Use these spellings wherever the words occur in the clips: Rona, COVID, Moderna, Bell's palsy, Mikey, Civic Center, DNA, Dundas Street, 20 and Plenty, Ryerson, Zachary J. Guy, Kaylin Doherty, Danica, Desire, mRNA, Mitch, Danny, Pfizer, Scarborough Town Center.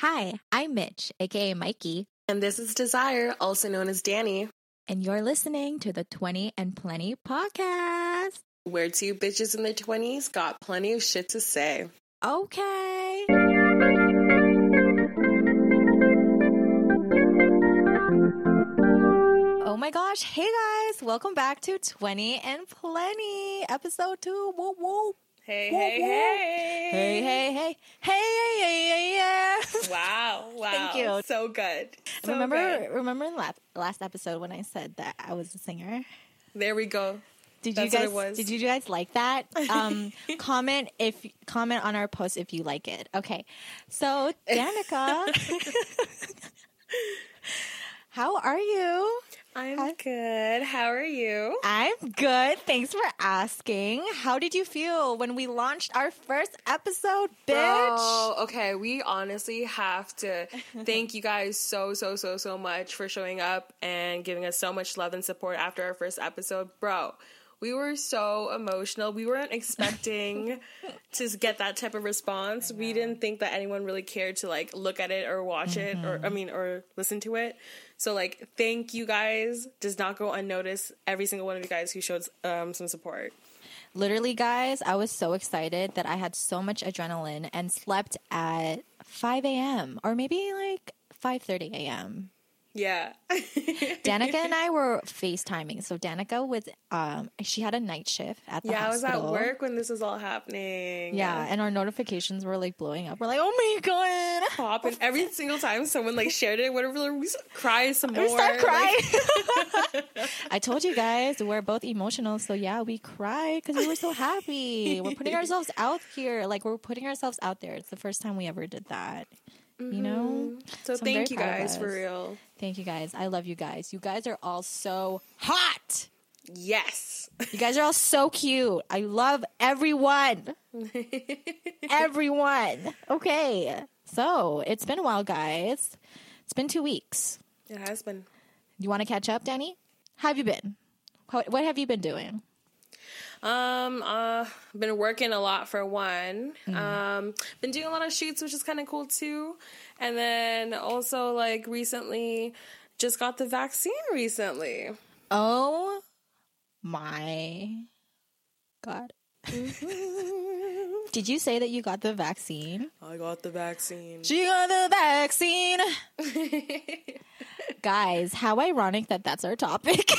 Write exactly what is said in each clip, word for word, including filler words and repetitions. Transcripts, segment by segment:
Hi, I'm Mitch, aka Mikey. And this is Desire, also known as Danny. And you're listening to the twenty and Plenty podcast, where two bitches in their twenties got plenty of shit to say. Okay. Oh my gosh. Hey guys, welcome back to twenty and Plenty, episode two. Whoop, whoop. Hey, whoop, hey, whoop. hey, hey, hey, hey, hey, hey, hey, yeah, yeah. Wow, wow. Thank you. So good. So remember, good. remember in la- last episode when I said that I was a singer? There we go. Did That's you guys? What it was. Did you guys like that? Um, comment if comment on our post if you like it. Okay, so Danica, how are you? I'm Hi. good. How are you? I'm good. Thanks for asking. How did you feel when we launched our first episode, bitch? Bro, okay, we honestly have to thank you guys so, so, so, so much for showing up and giving us so much love and support after our first episode. Bro, we were so emotional. We weren't expecting to get that type of response. We didn't think that anyone really cared to, like, look at it or watch mm-hmm. it or, I mean, or listen to it. So, like, thank you guys. Does not go unnoticed. Every single one of you guys who showed um, some support. Literally, guys, I was so excited that I had so much adrenaline and slept at five a.m. or maybe, like, five thirty a.m. Yeah. Danica and I were FaceTiming. So Danica was, um, she had a night shift at the yeah, hospital. Yeah, I was at work when this was all happening. Yeah, and our notifications were, like, blowing up. We're like, oh my God. Pop. And every single time someone, like, shared it, whatever, like, we cry some more. We start crying. Like- I told you guys, we're both emotional. So yeah, we cry because we were so happy. We're putting ourselves out here. Like, we're putting ourselves out there. It's the first time we ever did that. Mm-hmm. You know? So, so thank you guys, for real. Thank you guys. I love you guys. You guys are all so hot. Yes. You guys are all so cute. I love everyone. Everyone. Okay. So it's been a while, guys. It's been two weeks. It has been. You want to catch up, Danny? How have you been? What have you been doing? Um, uh, been working a lot for one, mm. um, been doing a lot of shoots, which is kind of cool too. And then also, like, recently just got the vaccine recently. Oh my God. Mm-hmm. Did you say that you got the vaccine? I got the vaccine. She got the vaccine. Guys, how ironic that that's our topic.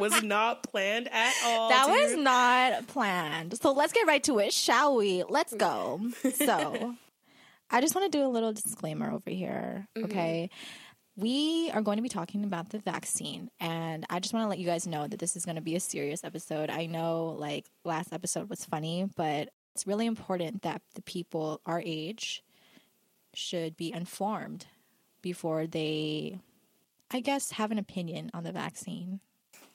Was not planned at all. That dude. was not planned. So let's get right to it, shall we? Let's go. So I just want to do a little disclaimer over here, mm-hmm. okay? We are going to be talking about the vaccine, and I just want to let you guys know that this is going to be a serious episode. I know, like, last episode was funny, but it's really important that the people our age should be informed before they, I guess, have an opinion on the vaccine.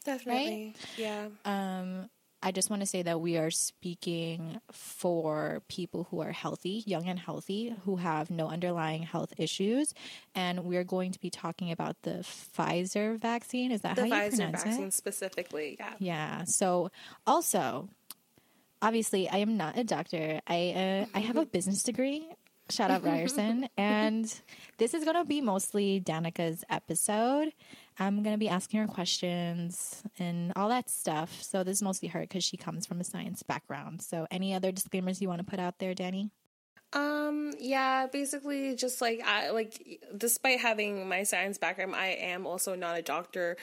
Definitely. Right? Yeah. Um, I just want to say that we are speaking for people who are healthy, young and healthy, who have no underlying health issues. And we're going to be talking about the Pfizer vaccine. Is that the how Pfizer you pronounce it? The Pfizer vaccine specifically, yeah. Yeah. So also, obviously, I am not a doctor. I uh, I have a business degree. Shout out Ryerson. And this is going to be mostly Danica's episode. I'm going to be asking her questions and all that stuff. So this is mostly her because she comes from a science background. So any other disclaimers you want to put out there, Danny? Um, yeah, basically just like, I, like, despite having my science background, I am also not a doctor,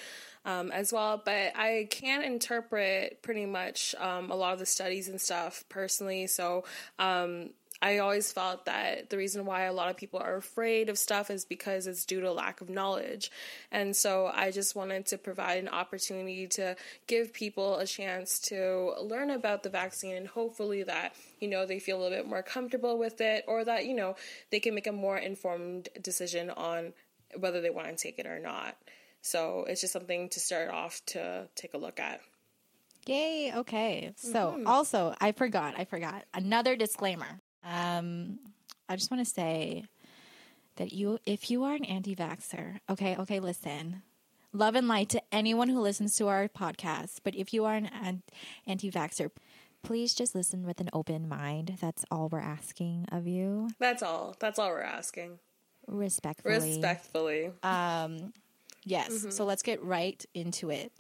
um, as well, but I can interpret pretty much, um, a lot of the studies and stuff personally. So, um, I always felt that the reason why a lot of people are afraid of stuff is because it's due to lack of knowledge. And so I just wanted to provide an opportunity to give people a chance to learn about the vaccine, and hopefully that, you know, they feel a little bit more comfortable with it, or that, you know, they can make a more informed decision on whether they want to take it or not. So it's just something to start off to take a look at. Yay. Okay. So mm-hmm. also I forgot, I forgot another disclaimer. Um, I just want to say that you, if you are an anti-vaxxer, okay, okay, listen, love and light to anyone who listens to our podcast. But if you are an anti-vaxxer, please just listen with an open mind. That's all we're asking of you. That's all. That's all we're asking. Respectfully. Respectfully. Um, yes. Mm-hmm. So let's get right into it.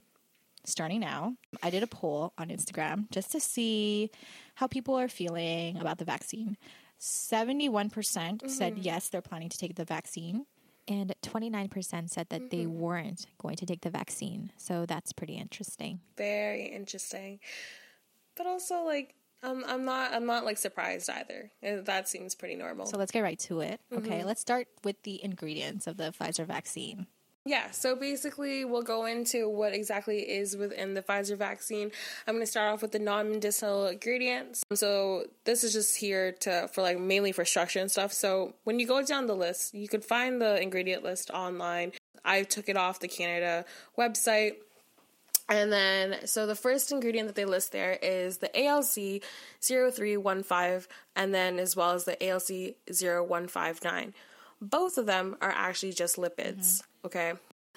Starting now, I did a poll on Instagram just to see how people are feeling about the vaccine. seventy-one percent mm-hmm. said yes, they're planning to take the vaccine. And twenty-nine percent said that mm-hmm. they weren't going to take the vaccine. So that's pretty interesting. Very interesting. But also, like, um, I'm not, I'm not, like, surprised either. That seems pretty normal. So let's get right to it. Mm-hmm. Okay, let's start with the ingredients of the Pfizer vaccine. Yeah, so basically we'll go into what exactly is within the Pfizer vaccine. I'm going to start off with the non-medicinal ingredients. So this is just here to for like mainly for structure and stuff. So when you go down the list, you can find the ingredient list online. I took it off the Canada website. And then, so the first ingredient that they list there is the A L C zero three one five and then as well as the A L C zero one five nine. Both of them are actually just lipids. Mm-hmm. Okay.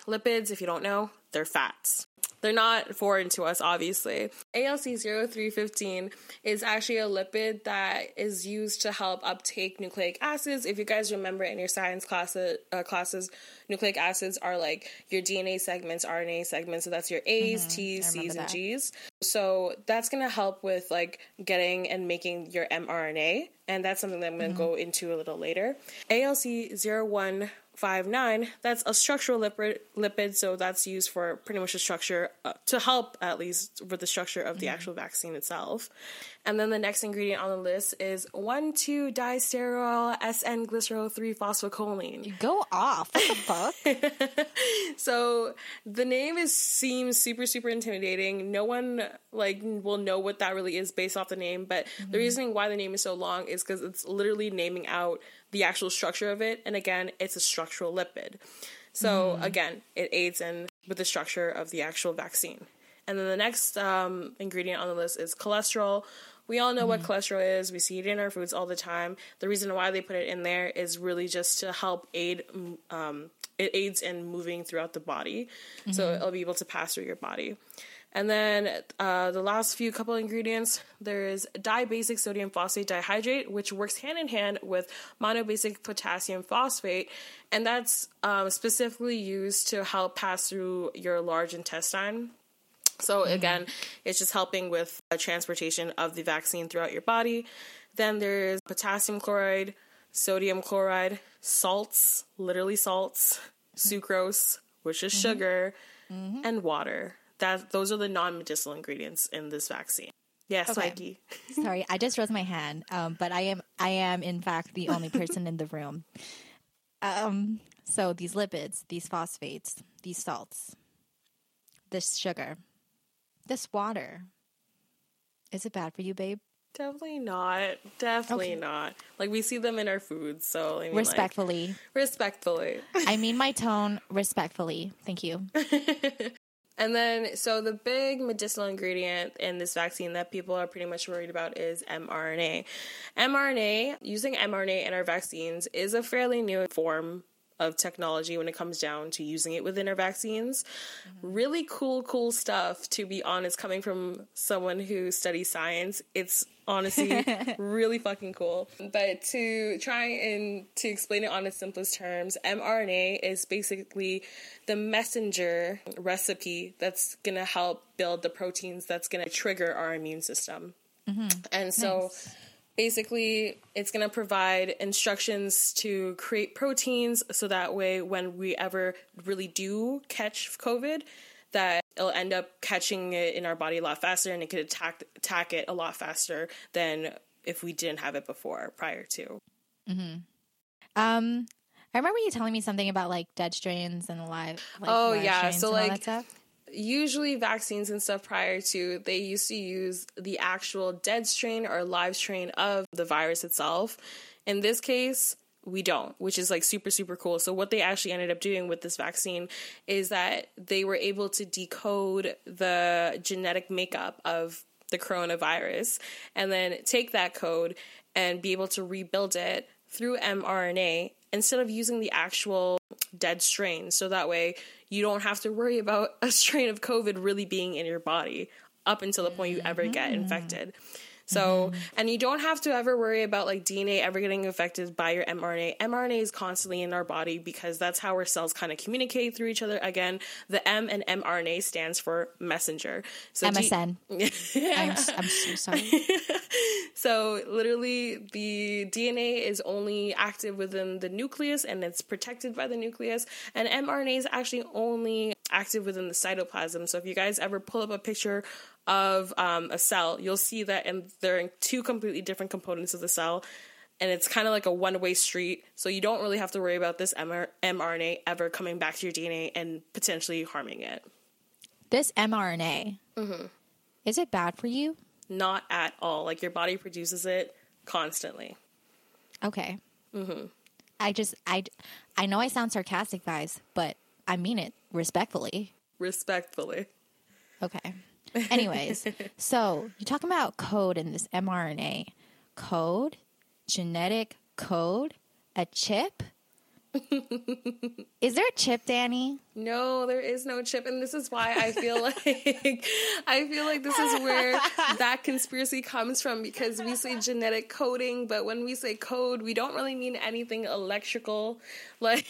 Lipids, if you don't know, they're fats. They're not foreign to us, obviously. A L C zero three one five is actually a lipid that is used to help uptake nucleic acids. If you guys remember in your science class, uh, classes, nucleic acids are like your D N A segments, R N A segments. So that's your A's, mm-hmm. T's, C's, and G's. So that's going to help with like getting and making your mRNA. And that's something that I'm going to mm-hmm. go into a little later. A L C zero one five nine. Five nine, that's a structural lipid, lipid, so that's used for pretty much the structure, uh, to help at least with the structure of the mm-hmm. actual vaccine itself. And then the next ingredient on the list is one two disteryl S N glycerol three phosphocholine. You go off. What the fuck? So the name is seems super, super intimidating. No one like will know what that really is based off the name, but mm-hmm. the reasoning why the name is so long is because it's literally naming out the actual structure of it. And again, it's a structural lipid. So mm. again, it aids in with the structure of the actual vaccine. And then the next um, ingredient on the list is cholesterol. We all know mm. what cholesterol is. We see it in our foods all the time. The reason why they put it in there is really just to help aid, um, it aids in moving throughout the body. Mm-hmm. So it'll be able to pass through your body. And then uh, the last few couple ingredients, there is dibasic sodium phosphate dihydrate, which works hand in hand with monobasic potassium phosphate. And that's um, specifically used to help pass through your large intestine. So mm-hmm. again, it's just helping with uh, transportation of the vaccine throughout your body. Then there's potassium chloride, sodium chloride, salts, literally salts, mm-hmm. sucrose, which is mm-hmm. sugar, mm-hmm. and water. That those are the non-medicinal ingredients in this vaccine. Yes, okay. Mikey. Sorry, I just rose my hand, um, but I am I am in fact the only person in the room. Um, so these lipids, these phosphates, these salts, this sugar, this water. Is it bad for you, babe? Definitely not. Definitely okay. not. Like, we see them in our foods, so I mean, respectfully, like, respectfully. I mean my tone respectfully. Thank you. And then, so the big medicinal ingredient in this vaccine that people are pretty much worried about is mRNA. mRNA, using mRNA in our vaccines is a fairly new form of technology when it comes down to using it within our vaccines. Mm-hmm. Really cool, cool stuff, to be honest, coming from someone who studies science. It's honestly really fucking cool. But to try and to explain it on its simplest terms, mRNA is basically the messenger recipe that's going to help build the proteins that's going to trigger our immune system. Mm-hmm. And so... Nice. Basically, it's going to provide instructions to create proteins so that way when we ever really do catch COVID, that it'll end up catching it in our body a lot faster and it could attack attack it a lot faster than if we didn't have it before, prior to. Mm-hmm. Um, I remember you telling me something about, like, dead strains and alive like, Oh, yeah. So, like... Usually vaccines and stuff prior to, they used to use the actual dead strain or live strain of the virus itself. In this case, we don't, which is like super, super cool. So what they actually ended up doing with this vaccine is that they were able to decode the genetic makeup of the coronavirus and then take that code and be able to rebuild it through mRNA instead of using the actual dead strain. So that way you don't have to worry about a strain of COVID really being in your body up until the point you ever get infected. So, and you don't have to ever worry about like D N A ever getting affected by your mRNA. mRNA is constantly in our body because that's how our cells kind of communicate through each other. Again, the M and mRNA stands for messenger. So M S N. D- I'm, I'm so sorry. So literally the D N A is only active within the nucleus and it's protected by the nucleus, and mRNA is actually only active within the cytoplasm. So if you guys ever pull up a picture of um, a cell, you'll see that and they're in two completely different components of the cell, and it's kind of like a one-way street, so you don't really have to worry about this mRNA ever coming back to your D N A and potentially harming it. This mRNA, mm-hmm. is it bad for you? Not at all. Like, your body produces it constantly. Okay. Mm-hmm. I just, I, I know I sound sarcastic, guys, but I mean it respectfully. Respectfully. Okay. Anyways, so you're talking about code in this mRNA. Code, genetic code, a chip. Is there a chip, Danny? No, there is no chip. And this is why I feel like I feel like this is where that conspiracy comes from, because we say genetic coding, but when we say code, we don't really mean anything electrical. Like,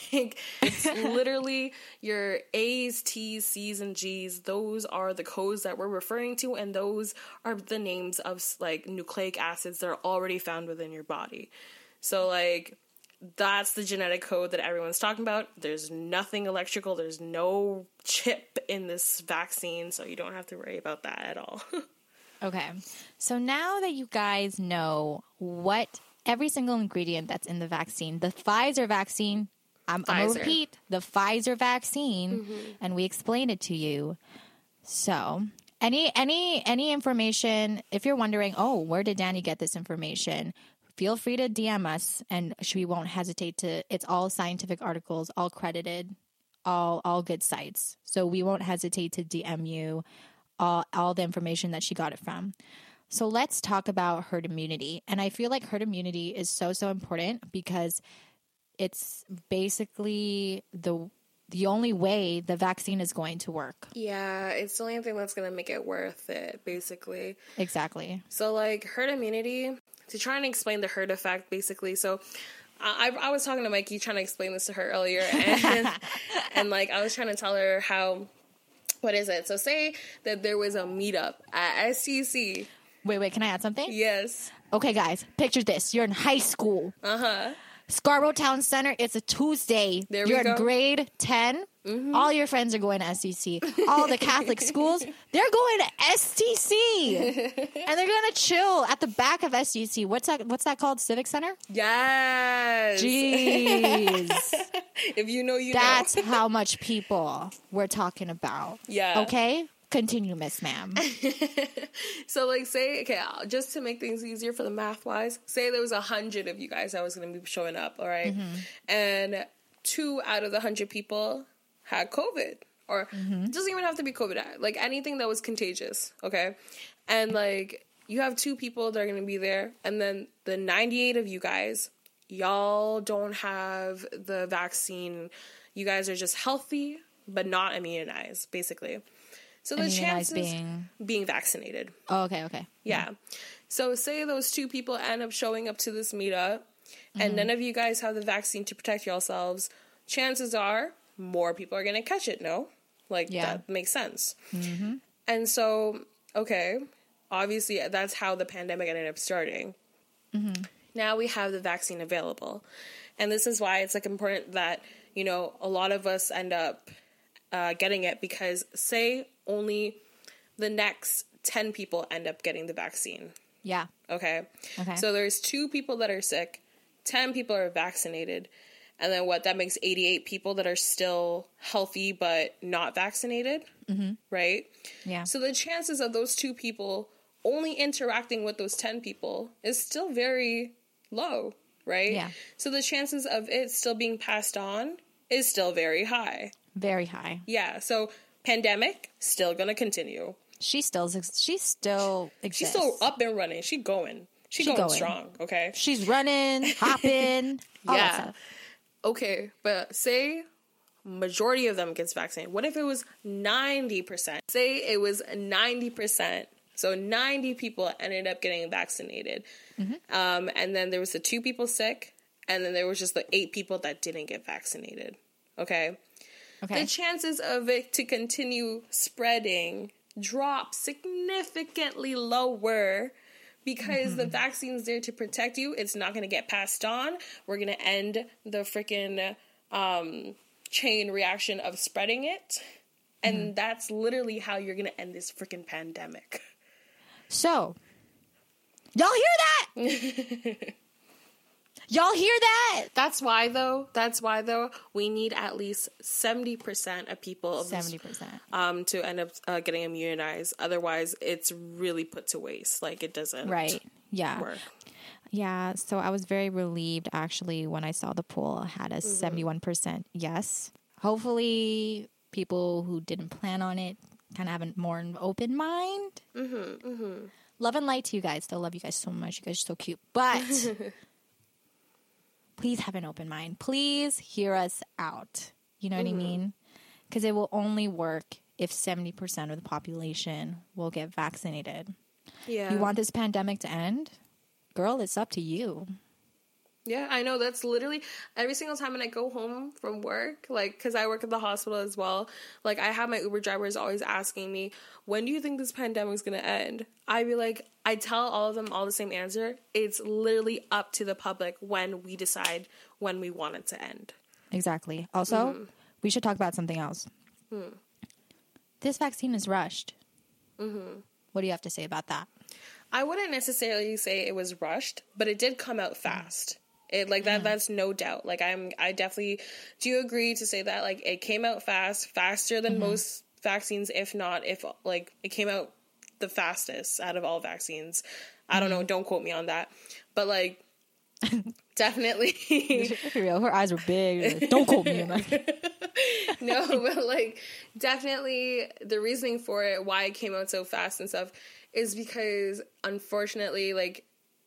it's literally your A's, T's, C's, and G's. Those are the codes that we're referring to, and those are the names of like nucleic acids that are already found within your body. So like, that's the genetic code that everyone's talking about. There's nothing electrical. There's no chip in this vaccine, so you don't have to worry about that at all. Okay. So now that you guys know what every single ingredient that's in the vaccine, the Pfizer vaccine, I'm, I'm going to repeat, the Pfizer vaccine, mm-hmm. and we explained it to you. So any, any, any information, if you're wondering, oh, where did Danny get this information? Feel free to D M us, and we won't hesitate to. It's all scientific articles, all credited, all all good sites. So we won't hesitate to D M you all, all the information that she got it from. So let's talk about herd immunity. And I feel like herd immunity is so, so important, because it's basically the the only way the vaccine is going to work. Yeah, it's the only thing that's going to make it worth it, basically. Exactly. So like herd immunity, to try and explain the herd effect, basically. So I, I was talking to Mikey, trying to explain this to her earlier. And, and, like, I was trying to tell her how, what is it? So say that there was a meetup at S T C. Wait, wait, can I add something? Yes. Okay, guys, picture this. You're in high school. Uh-huh. Scarborough Town Center. It's a Tuesday. There we You're go. in grade ten. Mm-hmm. All your friends are going to S T C. All the Catholic schools, they're going to S T C. And they're going to chill at the back of S T C. What's that What's that called? Civic Center? Yes. Jeez. If you know, you That's know. That's how much people we're talking about. Yeah. Okay? Continue, Miss Ma'am. So, like, say, okay, just to make things easier for the math-wise, say there was a hundred of you guys that was going to be showing up, all right? Mm-hmm. And two out of the one hundred people had COVID. Or mm-hmm. it doesn't even have to be COVID. Like, anything that was contagious, okay? And, like, you have two people that are going to be there, and then the ninety-eight of you guys, y'all don't have the vaccine. You guys are just healthy but not immunized, basically. So the chances being... being vaccinated. Oh, okay, okay. Yeah. yeah. So say those two people end up showing up to this meetup, mm-hmm. and none of you guys have the vaccine to protect yourselves. Chances are more people are going to catch it, no? Like, yeah. that makes sense. Mm-hmm. And so, okay, obviously that's how the pandemic ended up starting. Mm-hmm. Now we have the vaccine available. And this is why it's, like, important that, you know, a lot of us end up uh, getting it, because say... only the next ten people end up getting the vaccine. Yeah. Okay. Okay. So there's two people that are sick, ten people are vaccinated, and then what? That makes eighty-eight people that are still healthy but not vaccinated, mm-hmm. right? Yeah. So the chances of those two people only interacting with those ten people is still very low, right? Yeah. So the chances of it still being passed on is still very high. Very high. Yeah. So... pandemic, still going to continue. She still, she still exists. She's still up and running. She going. She, she going, going strong, okay? She's running, hopping, all yeah. that stuff. Okay, but say majority of them gets vaccinated. What if it was ninety percent? Say it was ninety percent. So ninety people ended up getting vaccinated. Mm-hmm. Um, and then there was the two people sick. And then there was just the eight people that didn't get vaccinated. Okay. Okay. The chances of it to continue spreading drop significantly lower because mm-hmm. the vaccine's there to protect you. It's not going to get passed on. We're going to end the freaking um, chain reaction of spreading it. And mm-hmm. that's literally how you're going to end this freaking pandemic. So, y'all hear that? Y'all hear that? That's why, though. That's why, though, we need at least seventy percent of people seventy percent. Um, to end up uh, getting immunized. Otherwise, it's really put to waste. Like, it doesn't right. yeah. work. Yeah. So I was very relieved, actually, when I saw the poll had a mm-hmm. seventy-one percent yes. Hopefully, people who didn't plan on it kind of have a more open mind. Mm-hmm, mm-hmm. Love and light to you guys. I love you guys so much. You guys are so cute. But... please have an open mind. Please hear us out. You know mm-hmm. what I mean? Because it will only work if seventy percent of the population will get vaccinated. Yeah. You want this pandemic to end? Girl, it's up to you. Yeah, I know. That's literally every single time when I go home from work, like, because I work at the hospital as well. Like, I have my Uber drivers always asking me, when do you think this pandemic is going to end? I'd be like, I tell all of them all the same answer. It's literally up to the public when we decide when we want it to end. Exactly. Also, mm. we should talk about something else. Mm. This vaccine is rushed. Mm-hmm. What do you have to say about that? I wouldn't necessarily say it was rushed, but it did come out fast. It like that. Mm. That's no doubt. Like I'm, I definitely do agree to say that. Like it came out fast, faster than mm-hmm. most vaccines, if not, if like it came out the fastest out of all vaccines. I don't know. Don't quote me on that. But like, definitely. Her eyes were big. Don't quote me on that. No, but like, definitely the reasoning for it, why it came out so fast and stuff, is because unfortunately, like,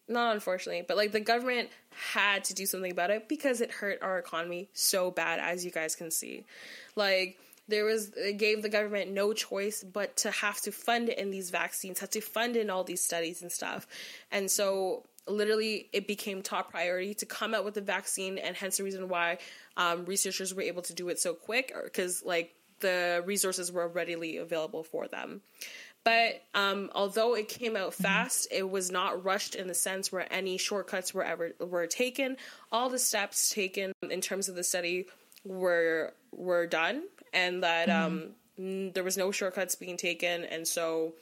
not unfortunately, but like the government had to do something about it because it hurt our economy so bad, as you guys can see. Like, there was, it gave the government no choice but to have to fund in these vaccines, have to fund in all these studies and stuff. And so literally it became top priority to come out with the vaccine, and hence the reason why um, researchers were able to do it so quick, because like the resources were readily available for them. But um, although it came out fast, mm-hmm. it was not rushed in the sense where any shortcuts were ever were taken. All the steps taken in terms of the study were were done, and that mm-hmm. um, there was no shortcuts being taken. And so,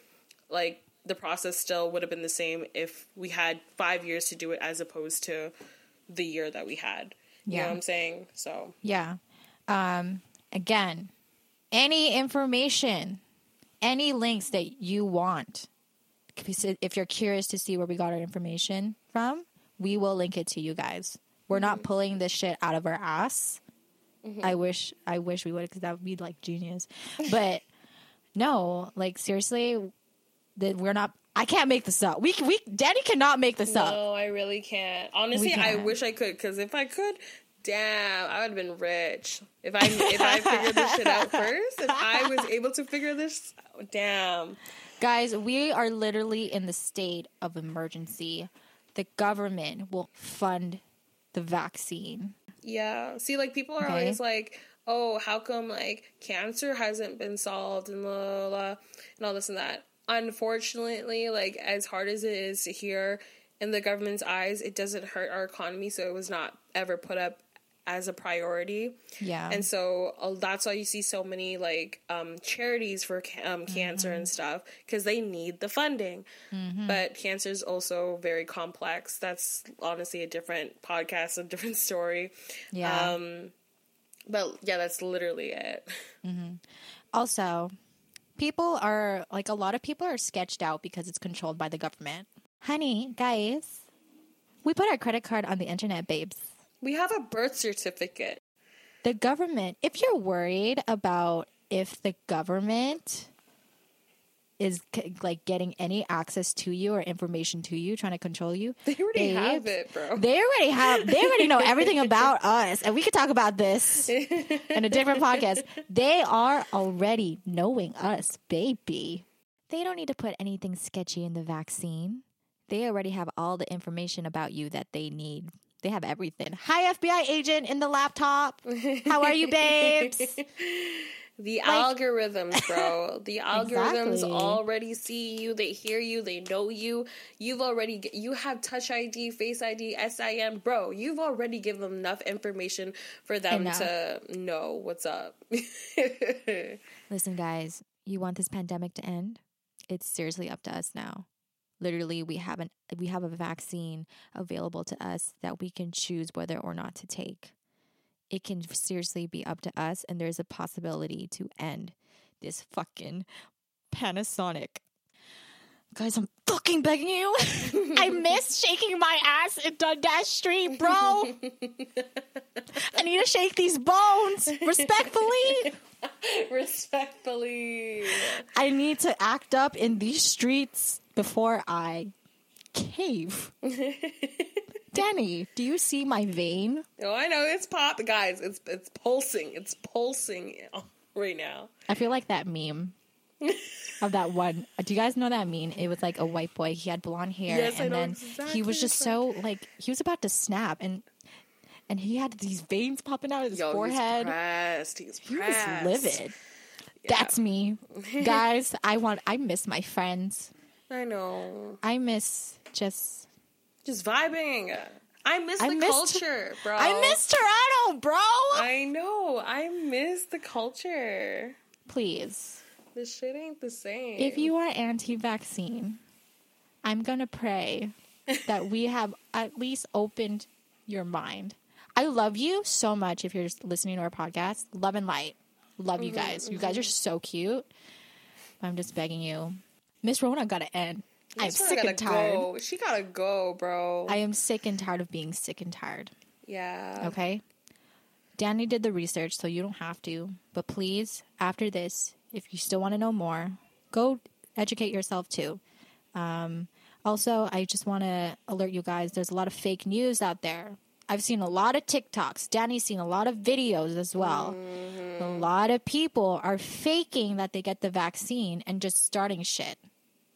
like, the process still would have been the same if we had five years to do it as opposed to the year that we had. Yeah. You know what I'm saying? So yeah. Um, again, any information... any links that you want, if you're curious to see where we got our information from, we will link it to you guys. We're mm-hmm. not pulling this shit out of our ass. Mm-hmm. I wish I wish we would, because that would be like genius. But no, like seriously, that we're not. I can't make this up. We we Danny cannot make this no, up. No, I really can't. Honestly, I wish I could, because if I could. Damn, I would have been rich if I if I figured this shit out first. If I was able to figure this out, damn. Guys, we are literally in the state of emergency. The government will fund the vaccine. Yeah. See, like, people are okay. always like, oh, how come, like, cancer hasn't been solved and blah, blah, blah, and all this and that. Unfortunately, like, as hard as it is to hear, in the government's eyes, it doesn't hurt our economy, so it was not ever put up as a priority. Yeah. And so uh, that's why you see so many like um charities for ca- um, cancer mm-hmm. and stuff, because they need the funding. Mm-hmm. But cancer is also very complex. That's honestly a different podcast, a different story. Yeah. Um but yeah, that's literally it. Mm-hmm. Also, people are like, a lot of people are sketched out because it's controlled by the government. Honey, guys, we put our credit card on the internet, babes. We have a birth certificate. The government, if you're worried about if the government is c- like getting any access to you or information to you, trying to control you. They already they, have it, bro. They already have. They already know everything about us, and we could talk about this in a different podcast. They are already knowing us, baby. They don't need to put anything sketchy in the vaccine. They already have all the information about you that they need. They have everything. Hi, F B I agent in the laptop. How are you, babes? The like, algorithms, bro. The algorithms exactly. already see you. They hear you. They know you. You've already, you have Touch I D, Face I D, S I M. Bro, you've already given them enough information for them enough. to know what's up. Listen, guys, you want this pandemic to end? It's seriously up to us now. Literally, we have, an, we have a vaccine available to us that we can choose whether or not to take. It can seriously be up to us, and there's a possibility to end this fucking Panasonic. Guys, I'm fucking begging you. I miss shaking my ass in Dundas Street, bro. I need to shake these bones respectfully. Respectfully. I need to act up in these streets before I cave. Danny, do you see my vein? Oh, I know. It's pop, guys. It's it's pulsing. It's pulsing right now. I feel like that meme of that one. Do you guys know that meme? It was like a white boy. He had blonde hair. Yes, and I know then exactly he was just so like he was about to snap and and he had these veins popping out of his Yo, forehead. He's pressed. He's pressed. He was livid. Yeah. That's me. Guys, I want I miss my friends. I know. I miss just Just vibing. I miss I the missed, culture, bro. I miss Toronto, bro. I know. I miss the culture. Please. This shit ain't the same. If you are anti-vaccine, I'm going to pray that we have at least opened your mind. I love you so much if you're just listening to our podcast. Love and light. Love mm-hmm, you guys. Mm-hmm. You guys are so cute. I'm just begging you. Miss Rona got to end. I'm sick and tired. Go. She gotta go, bro. I am sick and tired of being sick and tired. Yeah. Okay? Danny did the research, so you don't have to. But please, after this, if you still want to know more, go educate yourself too. Um, also, I just want to alert you guys, there's a lot of fake news out there. I've seen a lot of TikToks. Danny's seen a lot of videos as well. Mm-hmm. A lot of people are faking that they get the vaccine and just starting shit.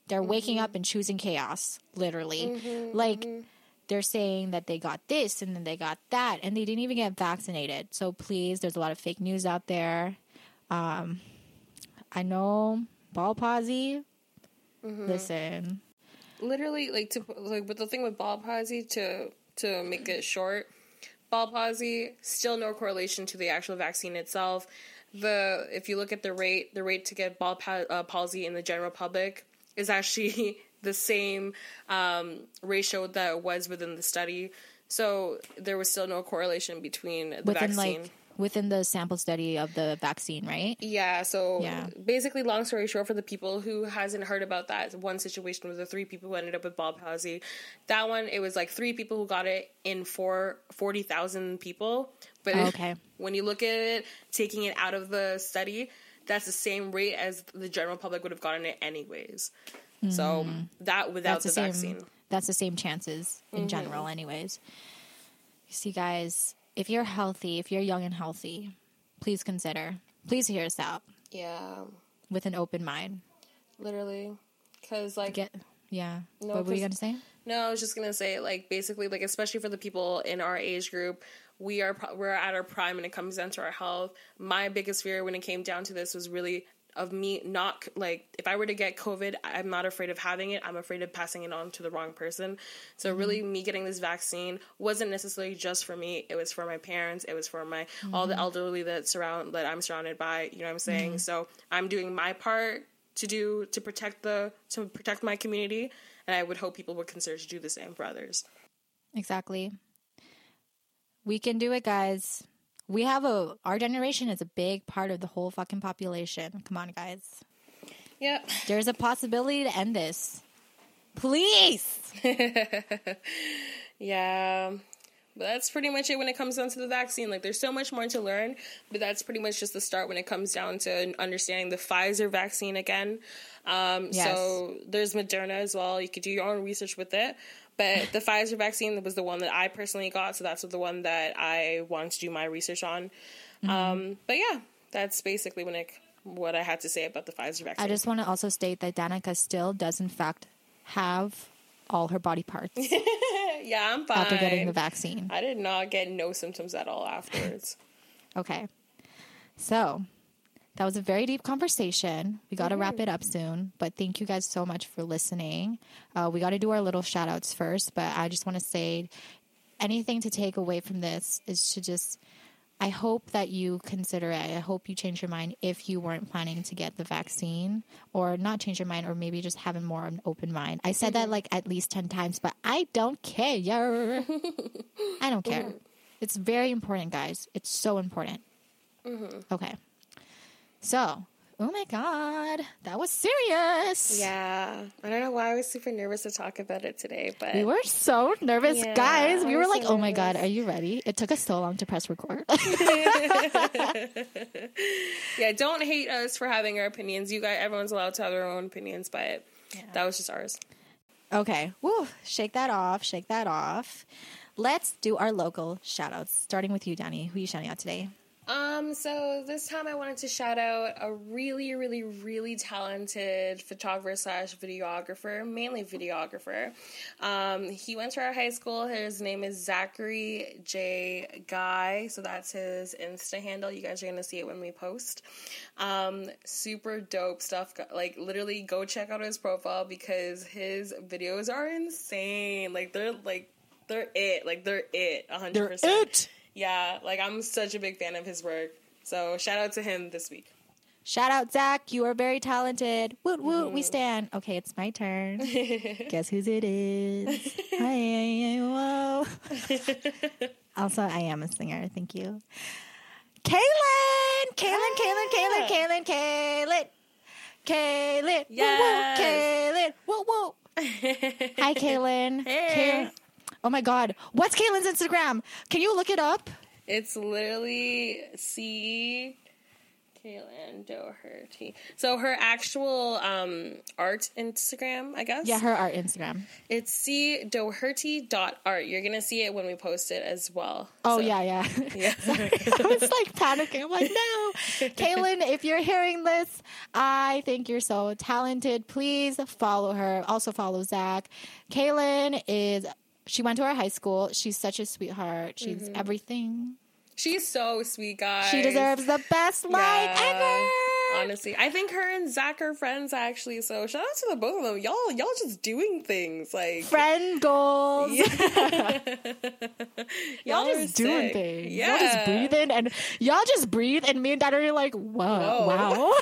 They're waking mm-hmm. up and choosing chaos, literally. Mm-hmm, like, mm-hmm. they're saying that they got this and then they got that, and they didn't even get vaccinated. So, please, there's a lot of fake news out there. Um, I know, Bell's palsy. Mm-hmm. Listen. Literally, like, to like but the thing with Bell's palsy, to, to make it short, Bell's palsy, still no correlation to the actual vaccine itself. The If you look at the rate, the rate to get Bell's palsy in the general public is actually the same um, ratio that it was within the study. So there was still no correlation between the within, vaccine. Like, within the sample study of the vaccine, right? Yeah. So yeah. basically, long story short, for the people who hasn't heard about that one situation with the three people who ended up with Bell's palsy, that one, it was like three people who got it in four, forty thousand people. But oh, okay. when you look at it, taking it out of the study, that's the same rate as the general public would have gotten it anyways. Mm-hmm. So that without that's the, the same, vaccine. That's the same chances in mm-hmm. general anyways. See, guys, if you're healthy, if you're young and healthy, please consider. Please hear us out. Yeah. With an open mind. Literally. Because, like... Get, yeah. No, what were you going to say? No, I was just going to say, like, basically, like, especially for the people in our age group, we are we're at our prime when it comes down to our health. My biggest fear when it came down to this was really of me not, like, if I were to get COVID, I'm not afraid of having it. I'm afraid of passing it on to the wrong person. So really mm-hmm. me getting this vaccine wasn't necessarily just for me. It was for my parents. It was for my mm-hmm. all the elderly that surround that I'm surrounded by. You know what I'm saying? Mm-hmm. So I'm doing my part to do to protect the to protect my community. And I would hope people would consider to do the same for others. Exactly. We can do it, guys. We have a... Our generation is a big part of the whole fucking population. Come on, guys. Yep. There's a possibility to end this. Please! Yeah. But that's pretty much it when it comes down to the vaccine. Like, there's so much more to learn, but that's pretty much just the start when it comes down to understanding the Pfizer vaccine again. Um, yes. So there's Moderna as well. You could do your own research with it. But the Pfizer vaccine was the one that I personally got, so that's the one that I wanted to do my research on. Mm-hmm. Um, but, yeah, that's basically when it, what I had to say about the Pfizer vaccine. I just want to also state that Danica still does, in fact, have all her body parts. Yeah, I'm fine. After getting the vaccine. I did not get no symptoms at all afterwards. Okay. So that was a very deep conversation. We got to mm-hmm. wrap it up soon, but thank you guys so much for listening. Uh, we got to do our little shout outs first, but I just want to say anything to take away from this is to just, I hope that you consider it. I hope you change your mind if you weren't planning to get the vaccine, or not change your mind, or maybe just have a more an open mind. I said mm-hmm. that like at least ten times, but I don't care. I don't care. Mm-hmm. It's very important, guys. It's so important. Mm-hmm. Okay. So, oh my God, that was serious. Yeah. I don't know why I was super nervous to talk about it today, but we were so nervous, yeah, guys. We were like, so oh my nervous. God, are you ready? It took us so long to press record. Yeah, don't hate us for having our opinions. You guys, everyone's allowed to have their own opinions, but yeah. That was just ours. Okay. Woo. Shake that off. Shake that off. Let's do our local shout outs, starting with you, Danny. Who are you shouting out today? Um, so this time I wanted to shout out a really, really, really talented photographer slash videographer, mainly videographer. Um, he went to our high school. His name is Zachary J. Guy. So that's his Insta handle. You guys are going to see it when we post. Um, super dope stuff. Like, literally go check out his profile because his videos are insane. Like, they're like, they're it. Like, they're it. one hundred percent. They're it. Yeah, like, I'm such a big fan of his work. So, shout out to him this week. Shout out, Zach. You are very talented. Woot, woot, mm-hmm. We stand. Okay, it's my turn. Guess whose it is? I Also, I am a singer. Thank you. Kaylin! Kaylin, Kaylin, Kaylin, Kaylin, Kaylin. Kaylin. Yes. Woo, woo, Kaylin. Woo, woo. Hi, Kaylin. Hey. Kaylin. Oh my God. What's Kaylin's Instagram? Can you look it up? It's literally C. Kaylin Doherty. So her actual um, art Instagram, I guess? Yeah, her art Instagram. It's c doherty dot art. You're going to see it when we post it as well. Oh, so. yeah, yeah. yeah. Sorry. I was like panicking. I'm like, no. Kaylin, if you're hearing this, I think you're so talented. Please follow her. Also follow Zach. Kaylin is... She went to our high school. She's such a sweetheart. She's mm-hmm. everything. She's so sweet, guys. She deserves the best life yeah. ever. Honestly, I think her and Zach are friends, actually. So shout out to the both of them. Y'all, y'all just doing things like friend goals. Yeah. y'all, y'all just doing sick. things. Yeah. Y'all just breathing, and y'all just breathe. And me and Dad are like, whoa, whoa. wow.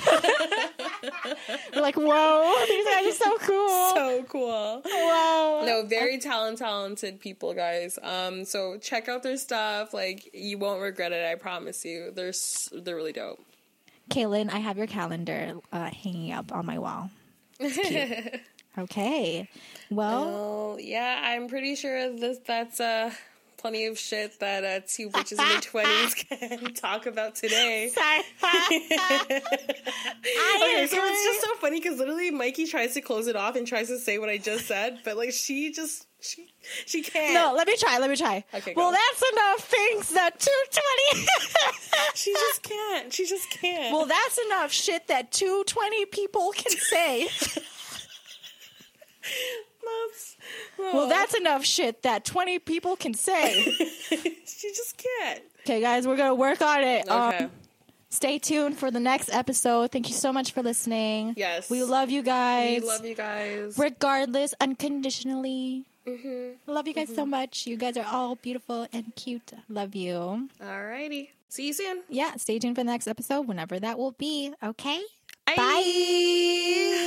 We're like, whoa, these guys are so cool. So cool. Wow. No, very talent, talented people, guys. Um, so check out their stuff. Like, you won't regret it. I promise you. They're s- they're really dope. Kaylin, I have your calendar uh, hanging up on my wall. It's cute. Okay. Well, uh, yeah, I'm pretty sure this, that's uh, plenty of shit that uh, two witches in their twenties can talk about today. Sorry. Okay, so it's just so funny because literally Mikey tries to close it off and tries to say what I just said, but like she just... She, she can't. No, let me try. Let me try. Okay, well, go. That's enough things that two twenty. She just can't. She just can't. Well, that's enough shit that two twenty people can say. that's, oh. Well, that's enough shit that twenty people can say. She just can't. Okay, guys, we're going to work on it. Okay. Um, Stay tuned for the next episode. Thank you so much for listening. Yes. We love you guys. We love you guys. Regardless, unconditionally. Mm-hmm. Love you guys mm-hmm. so much. You guys are all beautiful and cute. Love you. Alrighty. See you soon. Yeah, stay tuned for the next episode, whenever that will be. Okay. Bye. Bye.